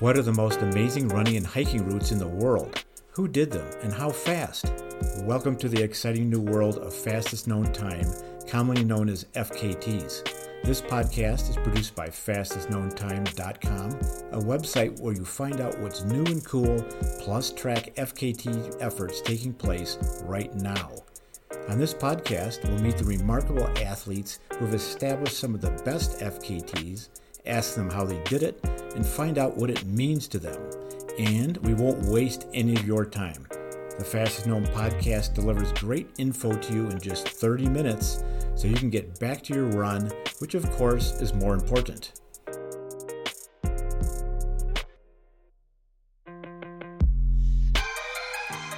What are the most amazing running and hiking routes in the world? Who did them and how fast? Welcome to the exciting new world of Fastest Known Time, commonly known as FKTs. This podcast is produced by fastestknowntime.com, a website where you find out what's new and cool, plus track FKT efforts taking place right now. On this podcast, we'll meet the remarkable athletes who have established some of the best FKTs, ask them how they did it, and find out what it means to them. And we won't waste any of your time. The Fastest Known Podcast delivers great info to you in just 30 minutes so you can get back to your run, which of course is more important.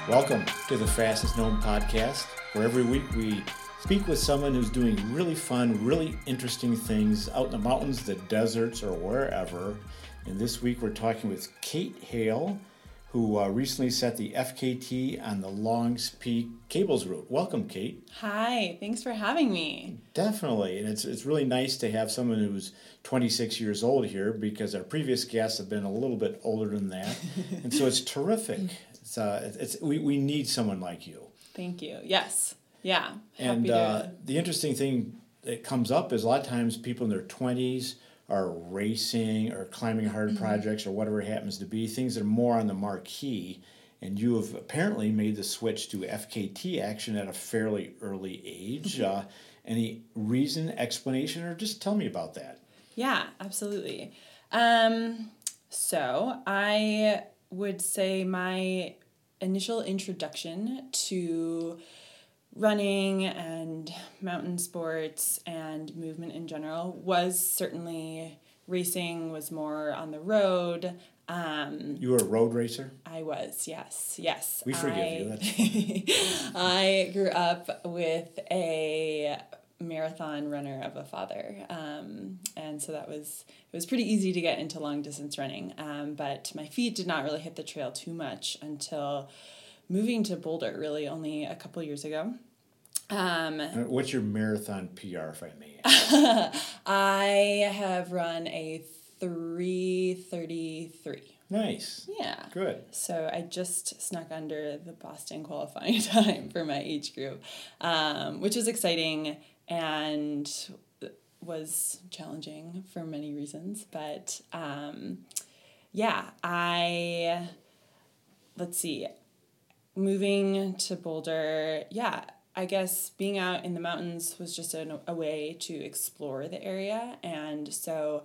Welcome to the Fastest Known Podcast, where every week we speak with someone who's doing really fun, really interesting things out in the mountains, the deserts, or wherever. And this week we're talking with Kate Hale, who recently set the FKT on the Longs Peak cables route. Welcome, Kate. Hi, thanks for having me. Definitely, and it's really nice to have someone who's 26 years old here because our previous guests have been a little bit older than that, and so it's terrific. We need someone like you. Thank you, yes, yeah. And the interesting thing that comes up is a lot of times people in their 20s are racing or climbing hard projects or whatever it happens to be, things that are more on the marquee, and you have apparently made the switch to FKT action at a fairly early age. Any reason, explanation, or just tell me about that? Yeah, absolutely. So I would say my initial introduction to running and mountain sports and movement in general was certainly racing, was more on the road. You were a road racer? I was, yes. We forgive you. That's... I grew up with a marathon runner of a father, and so it was pretty easy to get into long distance running, but my feet did not really hit the trail too much until moving to Boulder really only a couple years ago. What's your marathon PR, if I may ask? I have run a 3:33. Nice. Yeah. Good. So I just snuck under the Boston qualifying time for my age group, which was exciting and was challenging for many reasons. But moving to Boulder, I guess being out in the mountains was just a way to explore the area. And so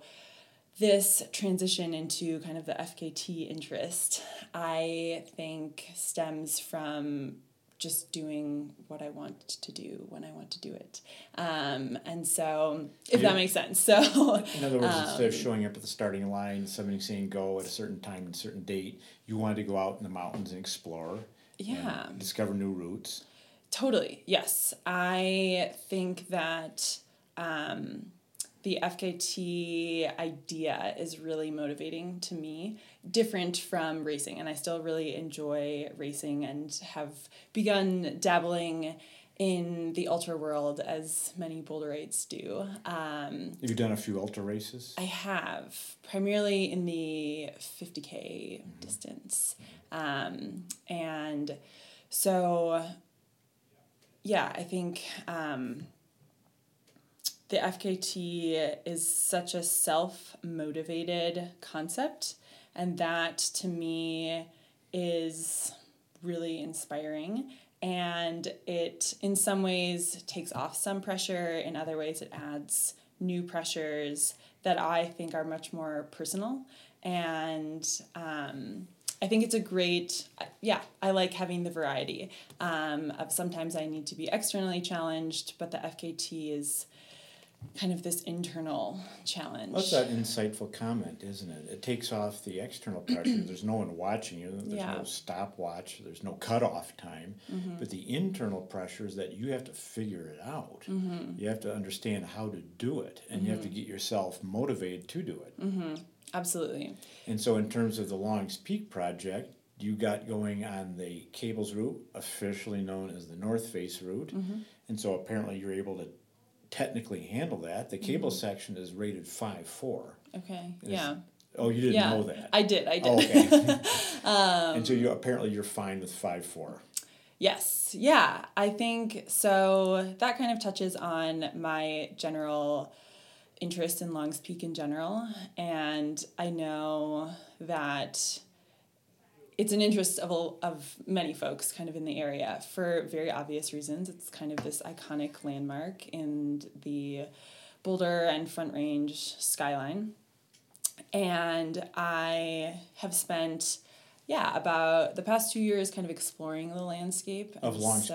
this transition into kind of the FKT interest, I think, stems from just doing what I want to do when I want to do it. And so, that makes sense. So, in other words, instead of showing up at the starting line, somebody saying go at a certain time and certain date, you wanted to go out in the mountains and explore. Yeah. Discover new routes. Totally. Yes. I think that the FKT idea is really motivating to me, different from racing. And I still really enjoy racing and have begun dabbling in the ultra world, as many Boulderites do. Have you done a few ultra races? I have, primarily in the 50K distance. And so, I think the FKT is such a self-motivated concept, and that to me is really inspiring. And it, in some ways, takes off some pressure. In other ways, it adds new pressures that I think are much more personal. And I think it's a great, I like having the variety. Of sometimes I need to be externally challenged, but the FKT is kind of this internal challenge. Well, that's an insightful comment, isn't it? It takes off the external pressure. There's no one watching you. There's no stopwatch. There's no cutoff time. Mm-hmm. But the internal pressure is that you have to figure it out. Mm-hmm. You have to understand how to do it, and you have to get yourself motivated to do it. Mm-hmm. Absolutely. And so in terms of the Longs Peak project, you got going on the cables route, officially known as the North Face route. Mm-hmm. And so apparently you're able to technically handle that. The cable section is rated 5.4. Okay. It's Oh, you didn't know that. I did. Oh, okay. And so you apparently you're fine with 5.4. Yes. Yeah. I think so. That kind of touches on my general interest in Longs Peak in general. And I know that it's an interest of many folks kind of in the area for very obvious reasons. It's kind of this iconic landmark in the Boulder and Front Range skyline. And I have spent, about the past 2 years kind of exploring the landscape. Of Longs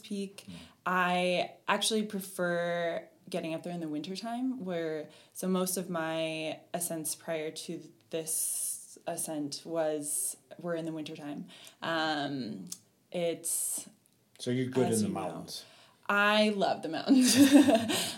Peak. Mm. I actually prefer getting up there in the wintertime so most of my ascents prior to this ascent were in the wintertime. So you're good in the mountains. I love the mountains.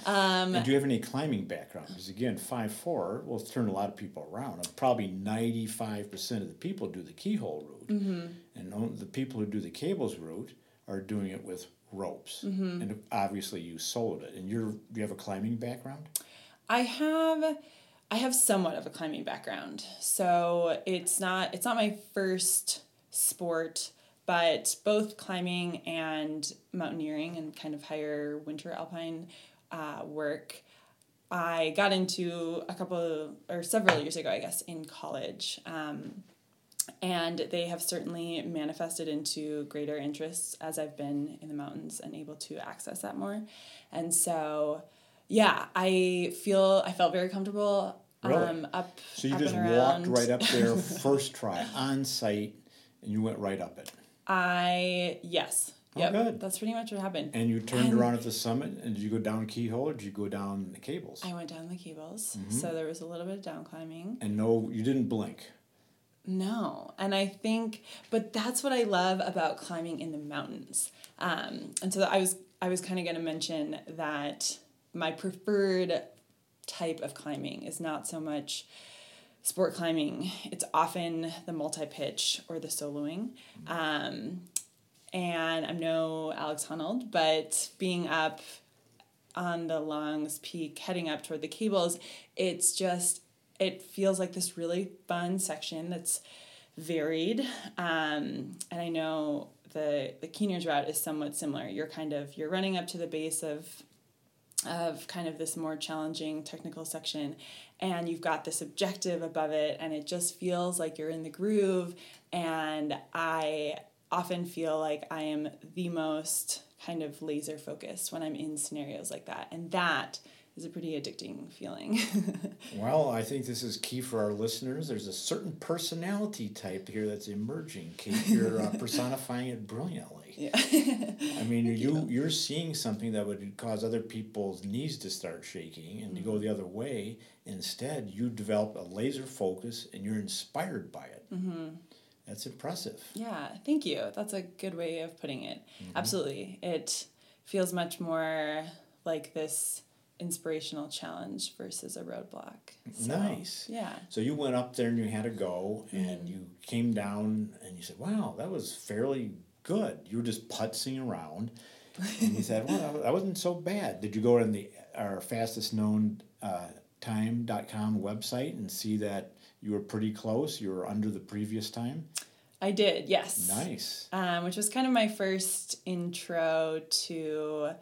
And do you have any climbing background? Because again, 5.4 will turn a lot of people around. Probably 95% of the people do the keyhole route. Mm-hmm. And the people who do the cables route are doing it with ropes. Mm-hmm. And obviously you soloed it. And you have a climbing background? I have somewhat of a climbing background. So it's not my first sport. But both climbing and mountaineering and kind of higher winter alpine work, I got into several years ago, I guess, in college. And they have certainly manifested into greater interests as I've been in the mountains and able to access that more. And so, I felt very comfortable. Really? Up. So you up just walked right up there first try on site, and you went right up it. Yes. Oh, yep. Good. That's pretty much what happened. And you turned around at the summit, and did you go down keyhole or did you go down the cables? I went down the cables, mm-hmm. So there was a little bit of down climbing. And no, you didn't blink. No, and I think, but that's what I love about climbing in the mountains. And so I was kind of going to mention that my preferred type of climbing is not so much sport climbing, it's often the multi-pitch or the soloing. And I'm no Alex Honnold, but being up on the Longs Peak, heading up toward the cables, it feels like this really fun section that's varied. And I know the Kieners route is somewhat similar. You're running up to the base of kind of this more challenging technical section, and you've got this objective above it, and it just feels like you're in the groove. And I often feel like I am the most kind of laser focused when I'm in scenarios like that, and that is a pretty addicting feeling. Well, I think this is key for our listeners. There's a certain personality type here that's emerging. Kate, you're personifying it brilliantly. Yeah. I mean, you're seeing something that would cause other people's knees to start shaking and mm-hmm. to go the other way. Instead, you develop a laser focus and you're inspired by it. Mm-hmm. That's impressive. Yeah, thank you. That's a good way of putting it. Mm-hmm. Absolutely. It feels much more like this inspirational challenge versus a roadblock. So, nice. Yeah. So you went up there and you had a go, and mm-hmm. you came down and you said, wow, that was fairly good. You were just putzing around. And you said, well, that wasn't so bad. Did you go on our fastestknowntime.com website and see that you were pretty close? You were under the previous time? I did, yes. Nice. Which was kind of my first intro to...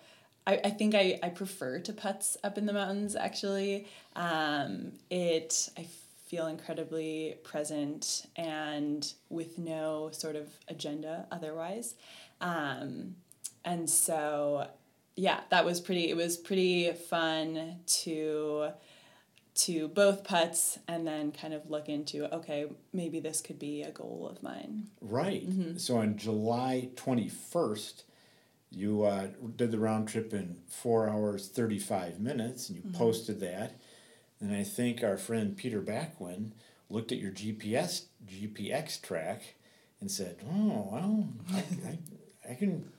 I think I prefer to putts up in the mountains, actually. I feel incredibly present and with no sort of agenda otherwise. And so, yeah, it was pretty fun to both putts and then kind of look into, okay, maybe this could be a goal of mine. Right. Mm-hmm. So on July 21st, you did the round trip in 4 hours, 35 minutes, and you mm-hmm. posted that. And I think our friend Peter Backwin looked at your GPX track and said, oh, well, I can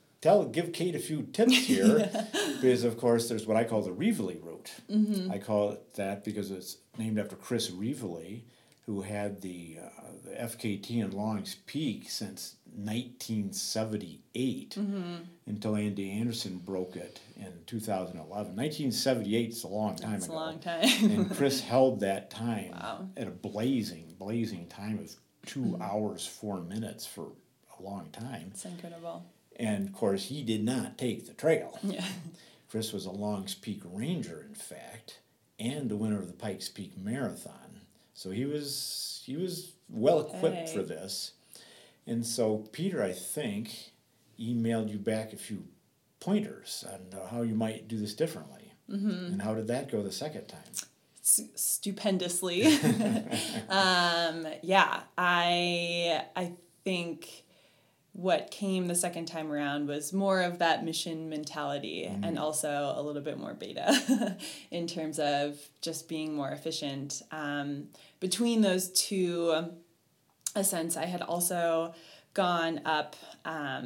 give Kate a few tips here. Yeah. Because, of course, there's what I call the Reveille route. Mm-hmm. I call it that because it's named after Chris Reveley, who had the FKT in Longs Peak since 1978 until Andy Anderson broke it in 2011. 1978 is a long time ago. It's a long time. And Chris held that time at a blazing time of 2 hours, 4 minutes for a long time. It's incredible. And, of course, he did not take the trail. Yeah. Chris was a Longs Peak Ranger, in fact, and the winner of the Pikes Peak Marathon. So he was well equipped for this. And so Peter, I think, emailed you back a few pointers on how you might do this differently. Mm-hmm. And how did that go the second time? Stupendously. I think what came the second time around was more of that mission mentality and also a little bit more beta in terms of just being more efficient. Between those two, a sense I had also gone up via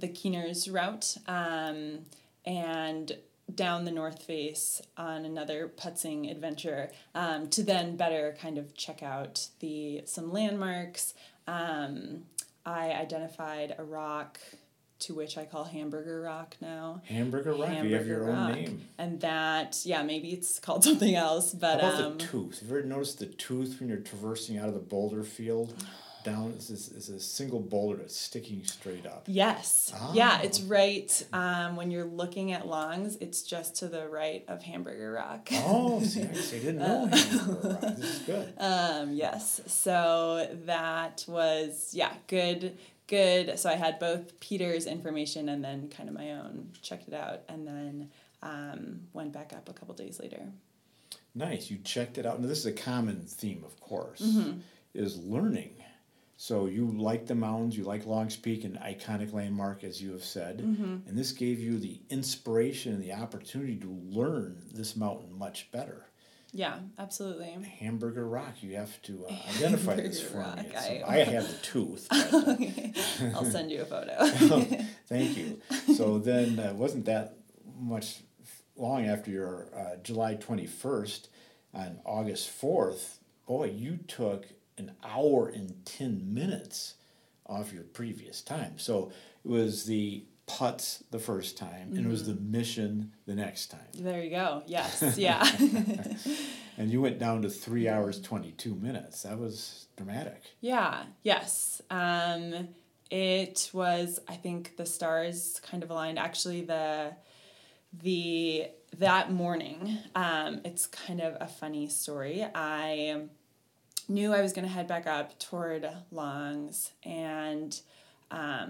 the Kieners route and down the North Face on another putzing adventure to then better kind of check out some landmarks. I identified a rock to which I call Hamburger Rock now. Hamburger Rock, you have your own name. And that, maybe it's called something else. But how about the tooth? Have you ever noticed the tooth when you're traversing out of the boulder field? Down is a single boulder that's sticking straight up. Yes. Oh. Yeah, it's right when you're looking at Longs, it's just to the right of Hamburger Rock. Oh, see, I didn't know Hamburger Rock. This is good. Yes. So that was, good. So I had both Peter's information and then kind of my own, checked it out, and then went back up a couple days later. Nice. You checked it out. Now, this is a common theme, of course, is learning. So you like the mounds, you like Longs Peak, an iconic landmark, as you have said. And this gave you the inspiration and the opportunity to learn this mountain much better. Yeah, absolutely. Hamburger Rock, you have to identify this for me. I have the tooth. But, I'll send you a photo. Thank you. So then it wasn't that much long after your July 21st, on August 4th, boy, you took an hour and 10 minutes off your previous time. So it was the putts the first time, and it was the mission the next time. There you go. Yes. Yeah. And you went down to 3 hours, 22 minutes. That was dramatic. Yeah. Yes. It was, I think, the stars kind of aligned. Actually, that morning, it's kind of a funny story. I knew I was going to head back up toward Longs and I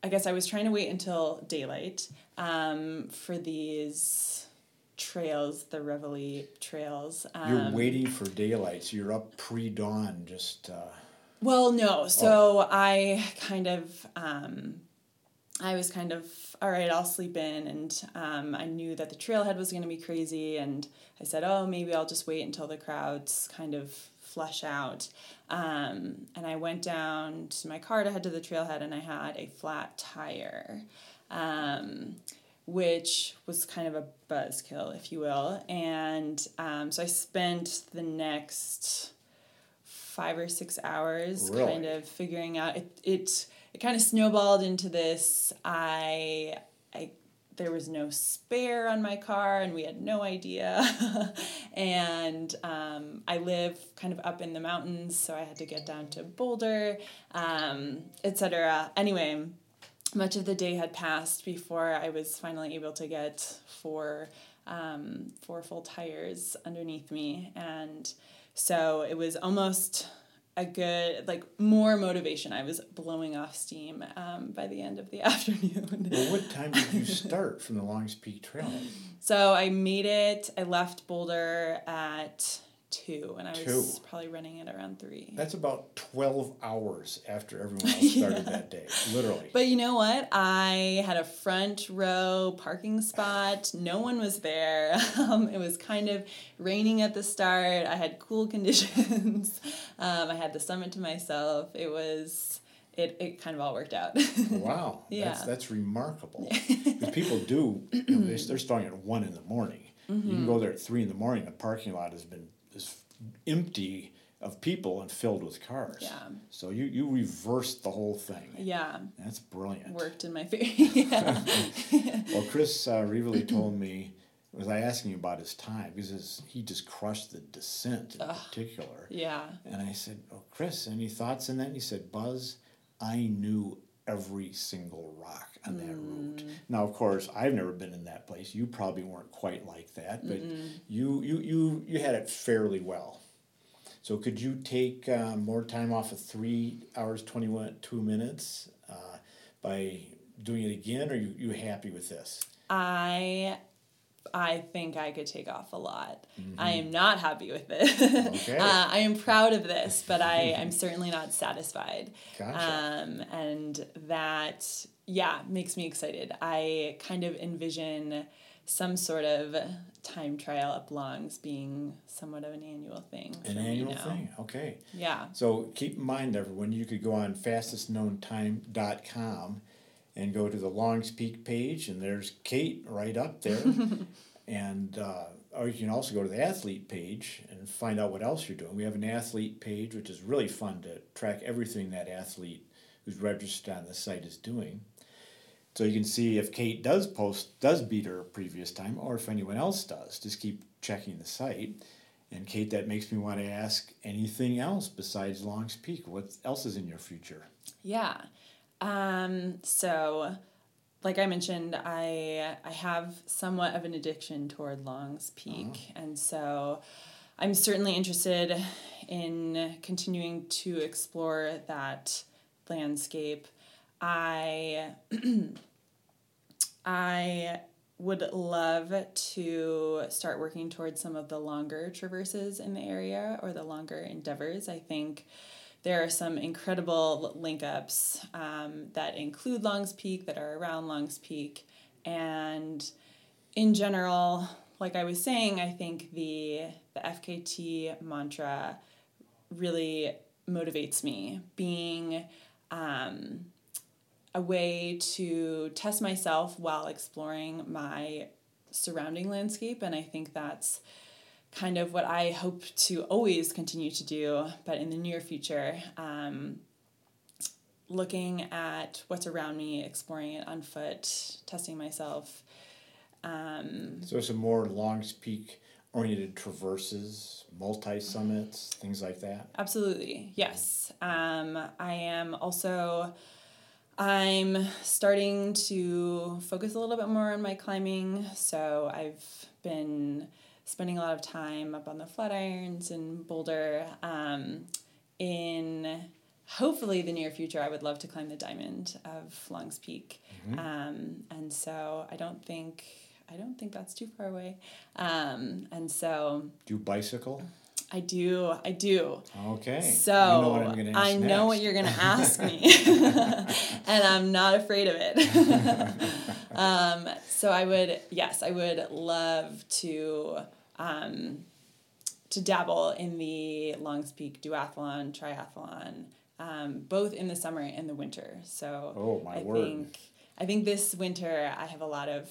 was trying to wait until daylight for these trails, the Reveille trails. You're waiting for daylight, so you're up pre-dawn just... Well, no, so I was kind of, all right, I'll sleep in, and I knew that the trailhead was going to be crazy, and I said, maybe I'll just wait until the crowds kind of flush out, and I went down to my car to head to the trailhead, and I had a flat tire, which was kind of a buzzkill, if you will, and so I spent the next 5 or 6 hours kind of figuring out, it kind of snowballed into this. There was no spare on my car, and we had no idea. And I live kind of up in the mountains, so I had to get down to Boulder, etc. Anyway, much of the day had passed before I was finally able to get four full tires underneath me, and so it was almost a good, more motivation. I was blowing off steam by the end of the afternoon. Well, what time did you start from the Longs Peak Trail? So I left Boulder at 2, and I was probably running at around 3. That's about 12 hours after everyone else started that day, literally. But you know what? I had a front row parking spot. No one was there. It was kind of raining at the start. I had cool conditions. I had the summit to myself. It was... It kind of all worked out. Wow. Yeah. That's remarkable. Because people do, they're starting at 1 in the morning. Mm-hmm. You can go there at 3 a.m. The parking lot is empty of people and filled with cars. Yeah. So you reversed the whole thing. Yeah. That's brilliant. Worked in my favor. Yeah. Well, Chris Reveley told me, was I asking him about his time? Because he just crushed the descent in particular. Yeah. And I said, "Oh, Chris, any thoughts on that?" And he said, "Buzz, I knew every single rock on that route." Now, of course, I've never been in that place. You probably weren't quite like that, but you had it fairly well. So could you take more time off of 3 hours, 22 minutes by doing it again, or you happy with this? I think I could take off a lot. Mm-hmm. I am not happy with it. Okay. I am proud of this, but I'm certainly not satisfied. Gotcha. And that, makes me excited. I kind of envision some sort of time trial up Longs being somewhat of an annual thing. An annual thing, okay. Yeah. So keep in mind, everyone, you could go on fastestknowntime.com and go to the Longs Peak page, and there's Kate right up there. And or you can also go to the athlete page and find out what else you're doing. We have an athlete page, which is really fun to track everything that athlete who's registered on the site is doing. So you can see if Kate does beat her previous time, or if anyone else does. Just keep checking the site. And Kate, that makes me want to ask anything else besides Longs Peak. What else is in your future? Yeah. So, like I mentioned, I have somewhat of an addiction toward Longs Peak, and so I'm certainly interested in continuing to explore that landscape. I would love to start working towards some of the longer traverses in the area, or the longer endeavors. I think there are some incredible link-ups that include Longs Peak, that are around Longs Peak. And in general, like I was saying, I think the FKT mantra really motivates me. Being a way to test myself while exploring my surrounding landscape. And I think that's kind of what I hope to always continue to do, but in the near future, looking at what's around me, exploring it on foot, testing myself. So some more Longs Peak oriented traverses, multi-summits, things like that? Absolutely, yes. I am also... I'm starting to focus a little bit more on my climbing, so I've been spending a lot of time up on the Flatirons in Boulder. In hopefully the near future, I would love to climb the Diamond of Longs Peak. Mm-hmm. And so I don't think that's too far away. And so... Do you bicycle? I do. Okay. So I know what you're going to ask me, and I'm not afraid of it. So I would love to dabble in the Longs Peak duathlon, triathlon, both in the summer and the winter. So I think this winter I have a lot of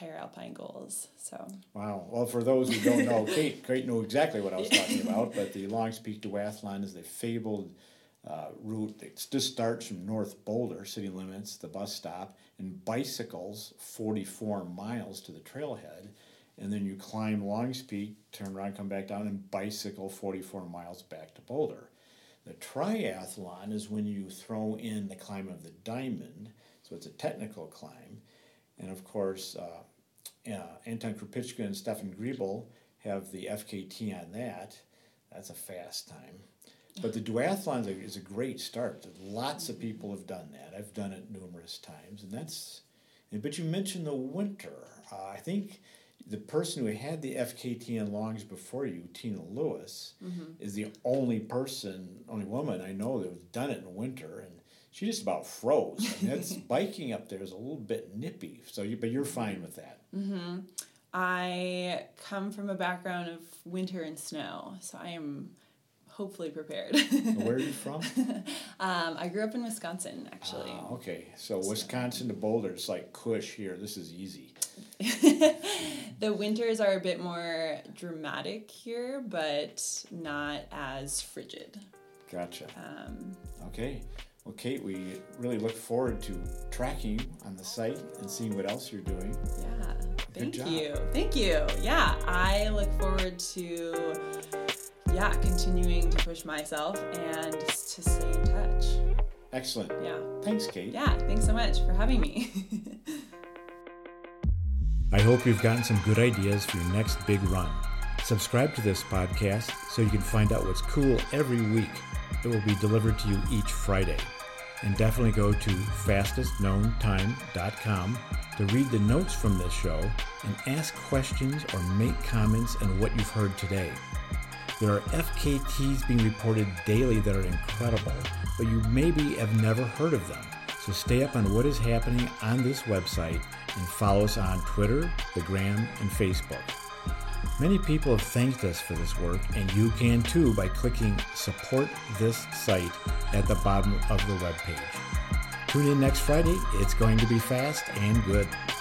higher alpine goals. So wow. Well, for those who don't know, Kate knew exactly what I was talking about, but the Longs Peak Duathlon is the fabled route that just starts from North Boulder city limits, the bus stop, and bicycles 44 miles to the trailhead, and then you climb Longs Peak, turn around, come back down, and bicycle 44 miles back to Boulder. The triathlon is when you throw in the climb of the Diamond, so it's a technical climb. And of course, Anton Kropitschka and Stefan Griebel have the FKT on that. That's a fast time. But the duathlon is a great start. Lots of people have done that. I've done it numerous times. But you mentioned the winter. I think the person who had the FKT in Longs before you, Tina Lewis, is the only woman I know that has done it in winter. And she just about froze. I mean, that's biking up there is a little bit nippy. But you're fine with that. Mm-hmm. I come from a background of winter and snow, so I am hopefully prepared. Where are you from? I grew up in Wisconsin, actually. Okay, so Wisconsin to Boulder, it's like cush here. This is easy. The winters are a bit more dramatic here, but not as frigid. Gotcha. Okay. Well, Kate, we really look forward to tracking on the site and seeing what else you're doing. Yeah. Thank you. Yeah. I look forward to, continuing to push myself and to stay in touch. Excellent. Yeah. Thanks, Kate. Yeah. Thanks so much for having me. I hope you've gotten some good ideas for your next big run. Subscribe to this podcast so you can find out what's cool every week. It will be delivered to you each Friday. And definitely go to fastestknowntime.com to read the notes from this show and ask questions or make comments on what you've heard today. There are FKTs being reported daily that are incredible, but you maybe have never heard of them. So stay up on what is happening on this website and follow us on Twitter, the Gram, and Facebook. Many people have thanked us for this work, and you can too by clicking Support This Site at the bottom of the webpage. Tune in next Friday. It's going to be fast and good.